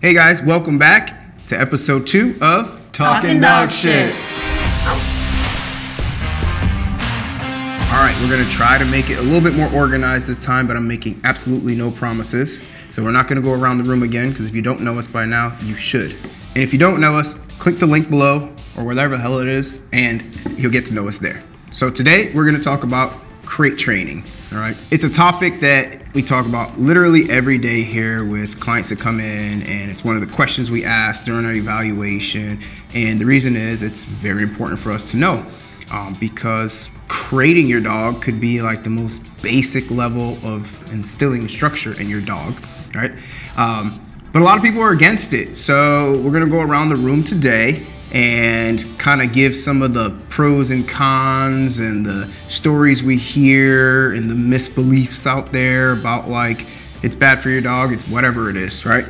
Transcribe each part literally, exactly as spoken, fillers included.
Hey guys, welcome back to episode two of Talking, Talking Dog, Dog Shit. Ow. All right, we're going to try to make it a little bit more organized this time, but I'm making absolutely no promises. So we're not going to go around the room again, because if you don't know us by now, you should. And if you don't know us, click the link below or whatever the hell it is, and you'll get to know us there. So today we're going to talk about crate training. All right. It's a topic that we talk about literally every day here with clients that come in, and it's one of the questions we ask during our evaluation. And the reason is it's very important for us to know um, because crating your dog could be like the most basic level of instilling structure in your dog, right? Um, but a lot of people are against it. So we're going to go around the room today and kind of give some of the pros and cons and the stories we hear and the misbeliefs out there about, like, it's bad for your dog, it's whatever it is, right?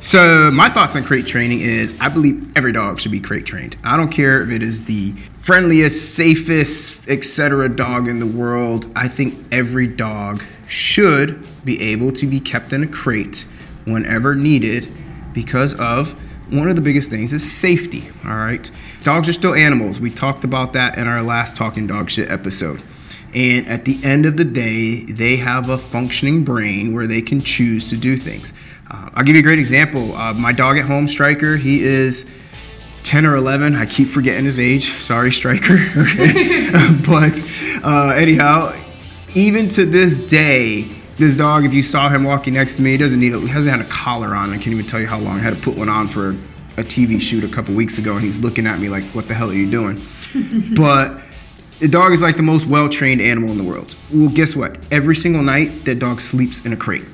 So my thoughts on crate training is I believe every dog should be crate trained. I don't care if it is the friendliest, safest, et cetera dog in the world. I think every dog should be able to be kept in a crate whenever needed, because of one of the biggest things is safety, all right? Dogs are still animals. We talked about that in our last Talking Dog Shit episode. And at the end of the day, they have a functioning brain where they can choose to do things. Uh, I'll give you a great example. Uh, my dog at home, Stryker, he is ten or eleven. I keep forgetting his age. Sorry, Stryker. Okay. But uh, anyhow, even to this day, this dog, if you saw him walking next to me, he doesn't need a, he hasn't had a collar on. I can't even tell you how long. I had to put one on for a T V shoot a couple weeks ago, and he's looking at me like, what the hell are you doing? But the dog is like the most well-trained animal in the world. Well, guess what? Every single night, that dog sleeps in a crate.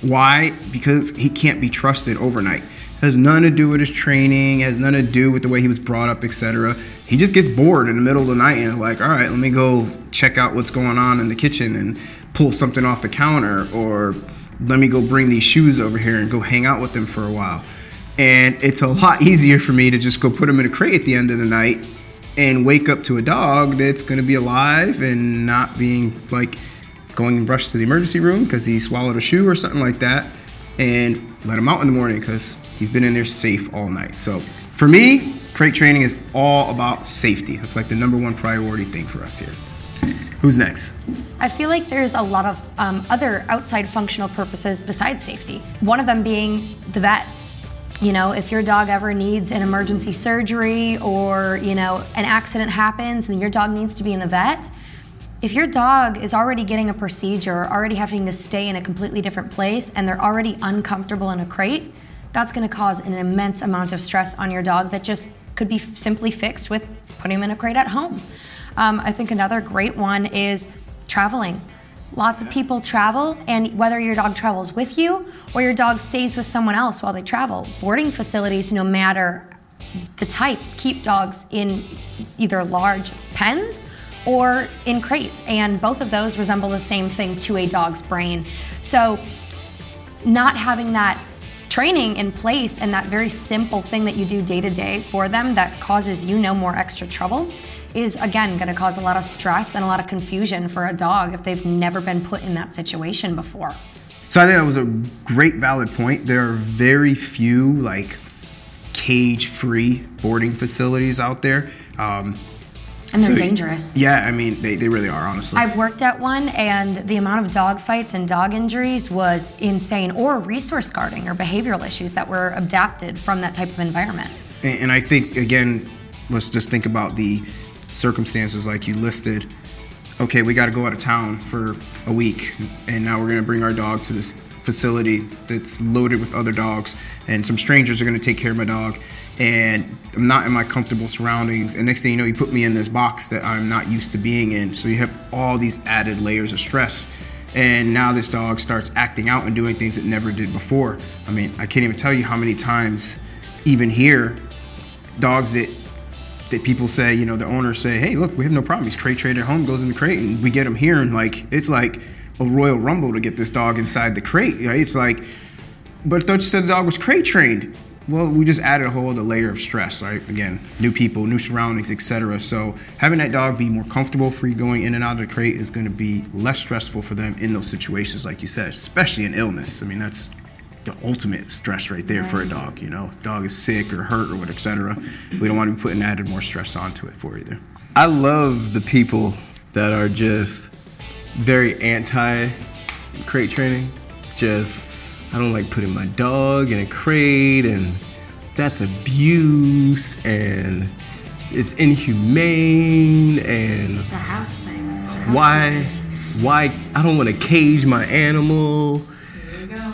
Why? Because he can't be trusted overnight. It has nothing to do with his training. It has nothing to do with the way he was brought up, et cetera. He just gets bored in the middle of the night and like, all right, let me go check out what's going on in the kitchen and pull something off the counter, or let me go bring these shoes over here and go hang out with them for a while. And it's a lot easier for me to just go put them in a crate at the end of the night and wake up to a dog that's going to be alive and not being like going and rush to the emergency room because he swallowed a shoe or something like that, and let him out in the morning because he's been in there safe all night. So for me, crate training is all about safety. That's like the number one priority thing for us here. Who's next? I feel like there's a lot of um, other outside functional purposes besides safety. One of them being the vet. You know, if your dog ever needs an emergency surgery, or, you know, an accident happens and your dog needs to be in the vet, if your dog is already getting a procedure or already having to stay in a completely different place and they're already uncomfortable in a crate, that's going to cause an immense amount of stress on your dog that just could be simply fixed with putting him in a crate at home. Um, I think another great one is traveling. Lots of people travel, and whether your dog travels with you or your dog stays with someone else while they travel, boarding facilities, no matter the type, keep dogs in either large pens or in crates, and both of those resemble the same thing to a dog's brain. So not having that training in place and that very simple thing that you do day to day for them that causes you no more extra trouble is, again, going to cause a lot of stress and a lot of confusion for a dog if they've never been put in that situation before. So I think that was a great valid point. There are very few like cage-free boarding facilities out there. Um, and they're so dangerous. Yeah, I mean, they, they really are, honestly. I've worked at one, and the amount of dog fights and dog injuries was insane, or resource guarding or behavioral issues that were adapted from that type of environment. And, and I think, again, let's just think about the circumstances like you listed. Okay, we got to go out of town for a week, and now we're going to bring our dog to this facility that's loaded with other dogs, and some strangers are going to take care of my dog, and I'm not in my comfortable surroundings, and next thing you know, you put me in this box that I'm not used to being in. So you have all these added layers of stress, and now this dog starts acting out and doing things it never did before. I mean, I can't even tell you how many times, even here, dogs that that people say, you know, the owners say, hey, look, we have no problem. He's crate trained at home, goes in the crate, and we get him here, and like, it's like a royal rumble to get this dog inside the crate. Right? It's like, but I thought you said the dog was crate trained. Well, we just added a whole other layer of stress, right? Again, new people, new surroundings, et cetera. So having that dog be more comfortable for you going in and out of the crate is going to be less stressful for them in those situations, like you said, especially in illness. I mean, that's the ultimate stress right there right. for a dog. You know, dog is sick or hurt or whatever, et cetera. We don't want to be putting added more stress onto it for either. I love the people that are just very anti crate training. Just, I don't like putting my dog in a crate, and that's abuse, and it's inhumane, and the house thing. The house why, thing. why I don't want to cage my animal. There you go.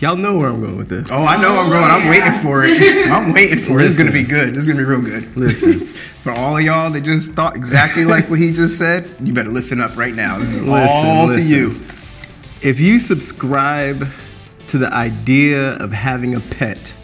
Y'all know where I'm going with this. Oh, I know oh, I'm going. Yeah. I'm waiting for it. I'm waiting for it. This is gonna be good. This is gonna be real good. Listen, for all of y'all that just thought exactly like what he just said, you better listen up right now. This is listen, all listen. to you. If you subscribe to the idea of having a pet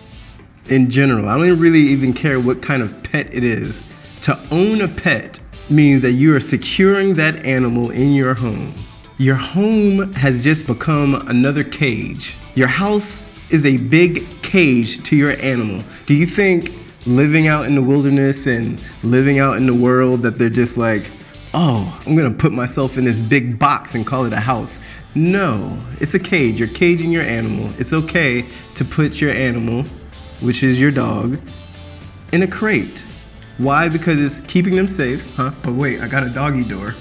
in general, I don't even really even care what kind of pet it is. To own a pet means that you are securing that animal in your home. Your home has just become another cage. Your house is a big cage to your animal. Do you think living out in the wilderness and living out in the world that they're just like, oh, I'm gonna put myself in this big box and call it a house? No, it's a cage. You're caging your animal. It's okay to put your animal, which is your dog, in a crate. Why? Because it's keeping them safe, huh? But wait, I got a doggy door.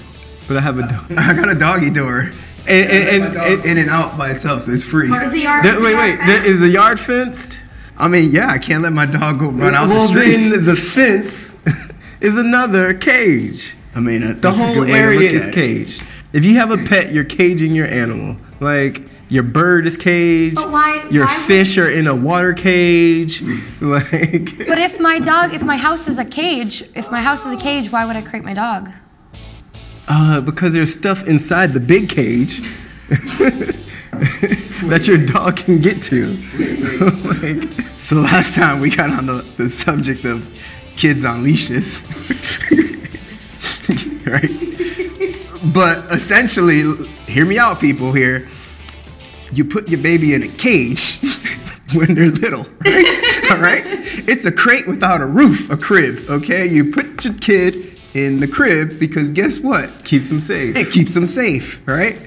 But I have a dog. I got a doggy door. And, and, and, and in and out by itself, so it's free. Or is the yard? There, wait, wait. There, is the yard fenced? I mean, yeah, I can't let my dog go run out well, the streets. Well, then the fence is another cage. I mean, that, the whole area is caged. If you have a pet, you're caging your animal. Like, your bird is caged. But why? Your why fish would... are in a water cage. Like. But if my dog, if my house is a cage, if my house is a cage, why would I crate my dog? Uh, because there's stuff inside the big cage that your dog can get to. Like, so last time we got on the, the subject of kids on leashes, right? But essentially, hear me out, people here. You put your baby in a cage when they're little, right? All right? It's a crate without a roof, a crib, okay? You put your kid in the crib because guess what? Keeps them safe. It keeps them safe, right?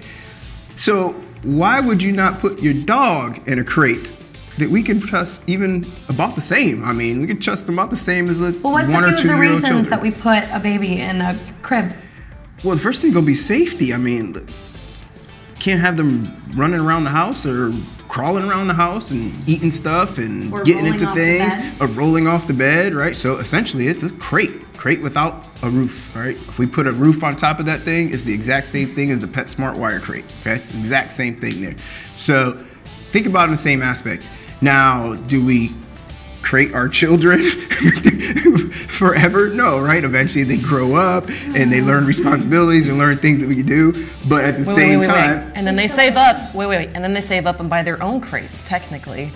So why would you not put your dog in a crate that we can trust even about the same? I mean, we can trust them about the same as the well, what's one a few or two of the reasons children. That we put a baby in a crib? Well, the first thing is going to be safety. I mean, can't have them running around the house or crawling around the house and eating stuff and or getting into things or rolling off the bed, right? So essentially it's a crate, crate without a roof, right? If we put a roof on top of that thing, it's the exact same thing as the PetSmart wire crate, okay? Exact same thing there. So think about it in the same aspect. Now, do we crate our children forever? No, right? Eventually they grow up and they learn responsibilities and learn things that we can do. But at the wait, same wait, wait, time, wait. and then they save up. Wait, wait, wait, and then they save up and buy their own crates, technically.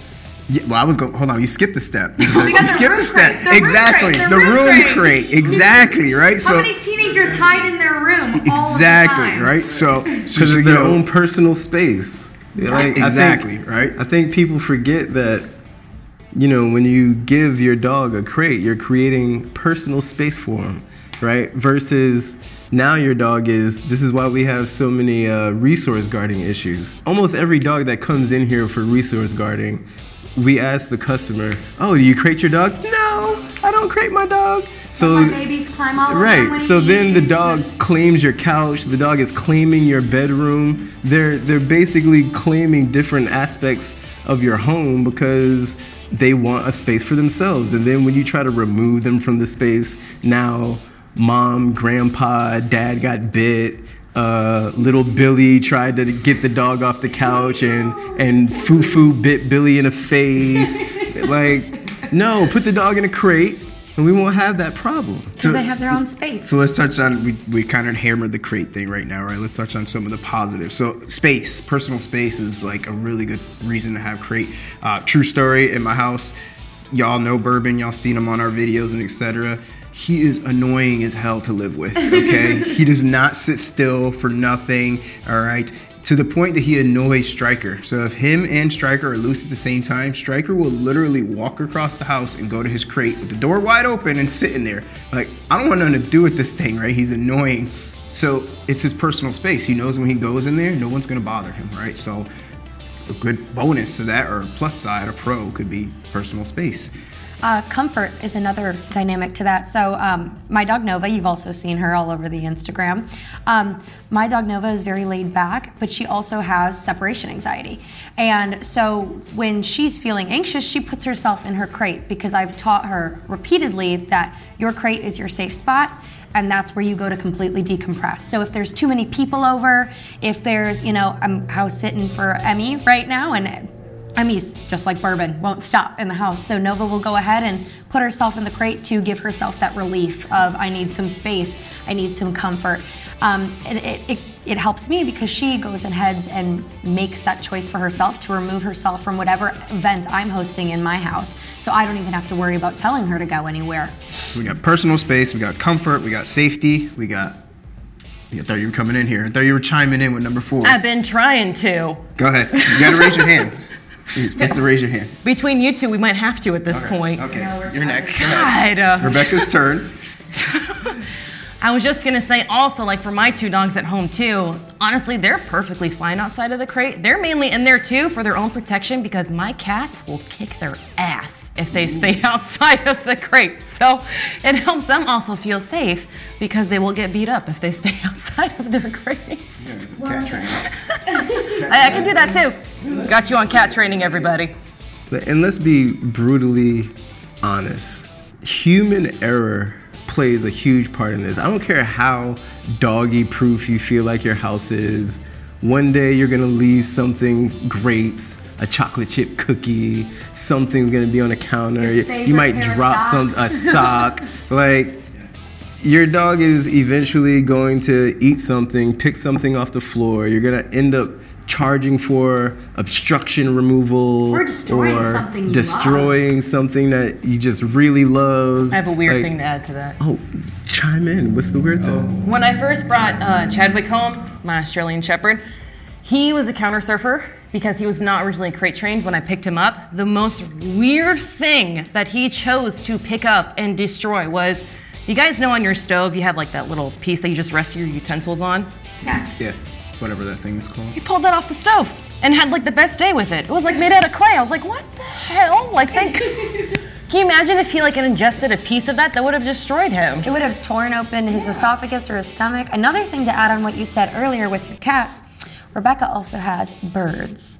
Yeah, well, I was going. Hold on, you skipped a step. You skipped a step. Crate. Exactly, the room crate. crate. Exactly, right? How so, many teenagers hide in their room? All exactly, the time? right? So, so it's their know, own personal space. Like, exactly, I think, right? I think people forget that. You know, when you give your dog a crate, you're creating personal space for him, right? Versus now your dog is, this is why we have so many uh, resource guarding issues. Almost every dog that comes in here for resource guarding, we ask the customer, oh, do you crate your dog? No, I don't crate my dog. So my babies climb all over. Right. So then the dog claims your couch. The dog is claiming your bedroom. They're they're basically claiming different aspects of your home because they want a space for themselves. And then when you try to remove them from the space, now mom, grandpa, dad got bit. Uh, little Billy tried to get the dog off the couch and, and Fufu bit Billy in the face. Like, no, put the dog in a crate and we won't have that problem. Because they have their own space. So let's touch on, we, we kind of hammered the crate thing right now, right? Let's touch on some of the positives. So space, personal space is like a really good reason to have crate. Uh, true story, in my house, y'all know Bourbon, y'all seen him on our videos and et cetera. He is annoying as hell to live with, okay? He does not sit still for nothing, all right? To the point that he annoys Stryker. So if him and Stryker are loose at the same time, Stryker will literally walk across the house and go to his crate with the door wide open and sit in there. Like, I don't want nothing to do with this thing, right? He's annoying. So it's his personal space. He knows when he goes in there, no one's gonna bother him, right? So a good bonus to that, or a plus side, a pro, could be personal space. Uh, comfort is another dynamic to that. So um, my dog Nova, you've also seen her all over the Instagram. Um, my dog Nova is very laid back, but she also has separation anxiety. And so when she's feeling anxious, she puts herself in her crate, because I've taught her repeatedly that your crate is your safe spot, and that's where you go to completely decompress. So if there's too many people over, if there's, you know, I'm house sitting for Emmy right now, and Emmy's, just like Bourbon, won't stop in the house. So Nova will go ahead and put herself in the crate to give herself that relief of, I need some space, I need some comfort. Um, and it, it, it helps me, because she goes and heads and makes that choice for herself to remove herself from whatever event I'm hosting in my house. So I don't even have to worry about telling her to go anywhere. We got personal space, we got comfort, we got safety, we got... I thought you were coming in here. I thought you were chiming in with number four. I've been trying to. Go ahead. You gotta raise your hand. Let's raise your hand. Between you two, we might have to at this okay. point. Okay, no, you're tired. Next. God. Uh, Rebecca's turn. I was just gonna say also, like for my two dogs at home too, honestly, they're perfectly fine outside of the crate. They're mainly in there too for their own protection, because my cats will kick their ass if they Ooh. Stay outside of the crate. So it helps them also feel safe, because they will get beat up if they stay outside of their crates. Yeah, there's a cat training. I, I can do that too. Got you on cat training, everybody. And let's be brutally honest. Human error plays a huge part in this. I don't care how doggy-proof you feel like your house is. One day you're gonna leave something, grapes, a chocolate chip cookie, something's gonna be on the counter. You might drop some a sock. Like, your dog is eventually going to eat something, pick something off the floor. You're gonna end up charging for obstruction removal, or destroying, or something, you destroying something that you just really love. I have a weird like, thing to add to that. Oh, chime in. What's the weird thing? Oh. When I first brought uh, Chadwick home, my Australian Shepherd, he was a counter surfer because he was not originally crate trained when I picked him up. The most weird thing that he chose to pick up and destroy was, you guys know on your stove you have like that little piece that you just rest your utensils on? Yeah. Yeah. Whatever that thing is called. He pulled that off the stove and had like the best day with it. It was like made out of clay. I was like, what the hell? Like, thank Can you imagine if he like ingested a piece of that? That would have destroyed him. It would have torn open his yeah. esophagus or his stomach. Another thing to add on what you said earlier with your cats, Rebecca also has birds.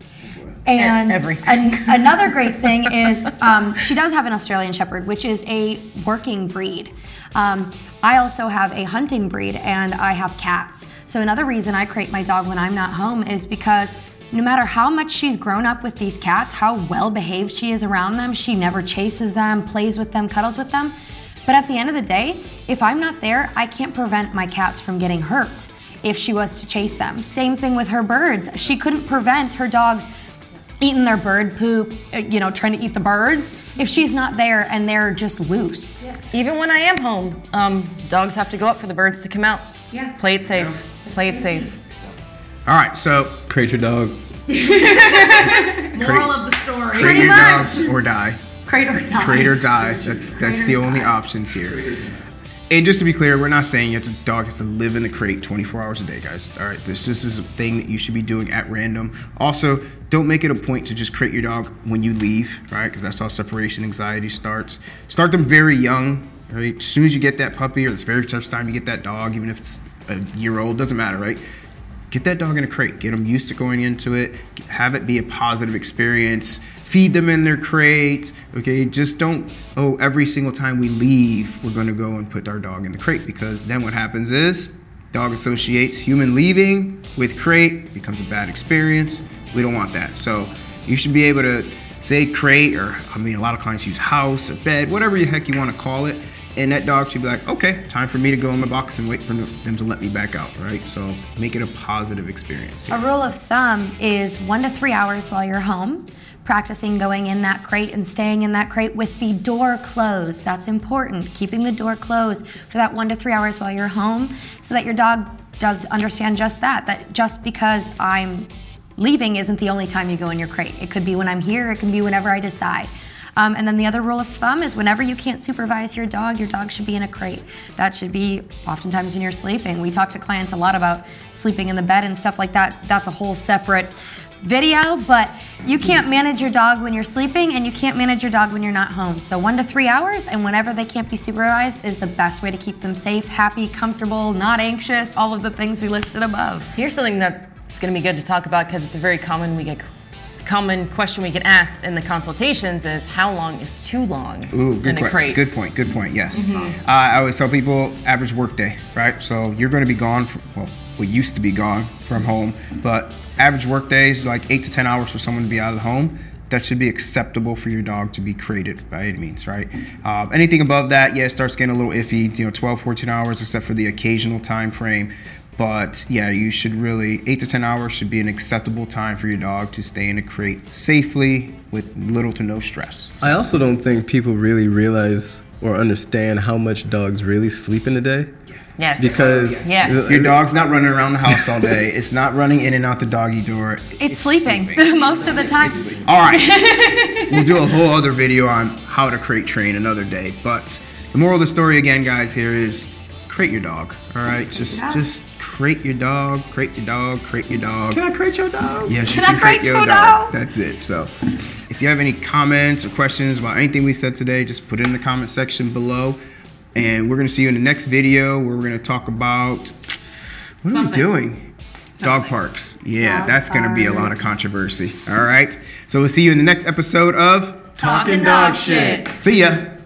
And, and everything. an, another great thing is um, she does have an Australian Shepherd, which is a working breed. Um, I also have a hunting breed, and I have cats. So another reason I crate my dog when I'm not home is because no matter how much she's grown up with these cats, how well behaved she is around them, she never chases them, plays with them, cuddles with them. But at the end of the day, if I'm not there, I can't prevent my cats from getting hurt if she was to chase them. Same thing with her birds. She couldn't prevent her dogs eating their bird poop, you know, trying to eat the birds, if she's not there and they're just loose. Yeah. Even when I am home, um, dogs have to go up for the birds to come out. Yeah. Play it safe. Yeah. Play it safe. All right, so crate your dog. Moral of the story. Crate Pretty your much. Dog or die. Crate or die. Crate or die. That's that's the only die. Options here. And just to be clear, we're not saying you have to, the dog has to live in the crate twenty-four hours a day, guys. All right, this, this is a thing that you should be doing at random. Also, don't make it a point to just crate your dog when you leave, right? Because that's how separation anxiety starts. Start them very young, right? As soon as you get that puppy, or the very first time you get that dog, even if it's a year old, doesn't matter, right? Get that dog in a crate. Get them used to going into it. Have it be a positive experience. Feed them in their crate, okay? Just don't, oh, every single time we leave, we're gonna go and put our dog in the crate, because then what happens is dog associates human leaving with crate, becomes a bad experience. We don't want that. So you should be able to say crate, or I mean, a lot of clients use house or bed, whatever the heck you wanna call it, and that dog should be like, okay, time for me to go in my box and wait for them to let me back out, right? So make it a positive experience. A rule of thumb is one to three hours while you're home, practicing going in that crate and staying in that crate with the door closed. That's important, keeping the door closed for that one to three hours while you're home, so that your dog does understand just that, that just because I'm leaving isn't the only time you go in your crate. It could be when I'm here, it can be whenever I decide. Um, and then the other rule of thumb is whenever you can't supervise your dog, your dog should be in a crate. That should be oftentimes when you're sleeping. We talk to clients a lot about sleeping in the bed and stuff like that. That's a whole separate video, but you can't manage your dog when you're sleeping, and you can't manage your dog when you're not home. So one to three hours, and whenever they can't be supervised, is the best way to keep them safe, happy, comfortable, not anxious, all of the things we listed above. Here's something that's going to be good to talk about, because it's a very common we get common question we get asked in the consultations is, how long is too long Ooh, good in a crate? Good point, good point, yes. Mm-hmm. uh, I always tell people, average work day, right? So you're going to be gone, from, well, we used to be gone from home, but average work days, like eight to ten hours for someone to be out of the home, that should be acceptable for your dog to be crated by any means, right? Uh, anything above that, yeah, it starts getting a little iffy, you know, twelve, fourteen hours, except for the occasional time frame. But yeah, you should really, eight to ten hours should be an acceptable time for your dog to stay in a crate safely with little to no stress. So. I also don't think people really realize or understand how much dogs really sleep in a day. Yes. Because yes. your dog's not running around the house all day. It's not running in and out the doggy door. It's, it's sleeping, sleeping. Most of the time. It's sleeping. All right. We'll do a whole other video on how to crate train another day. But the moral of the story again, guys, here is crate your dog. All right? Just yeah. just crate your dog, crate your dog, crate your dog. Can I crate your dog? Yes, can you can I crate, crate your, your dog? dog? That's it. So if you have any comments or questions about anything we said today, just put it in the comment section below. And we're going to see you in the next video where we're going to talk about, what Something. are we doing? Something. Dog parks. Yeah, Dog that's going to be a lot of controversy. All right. So we'll see you in the next episode of Talking Dog Shit. See ya.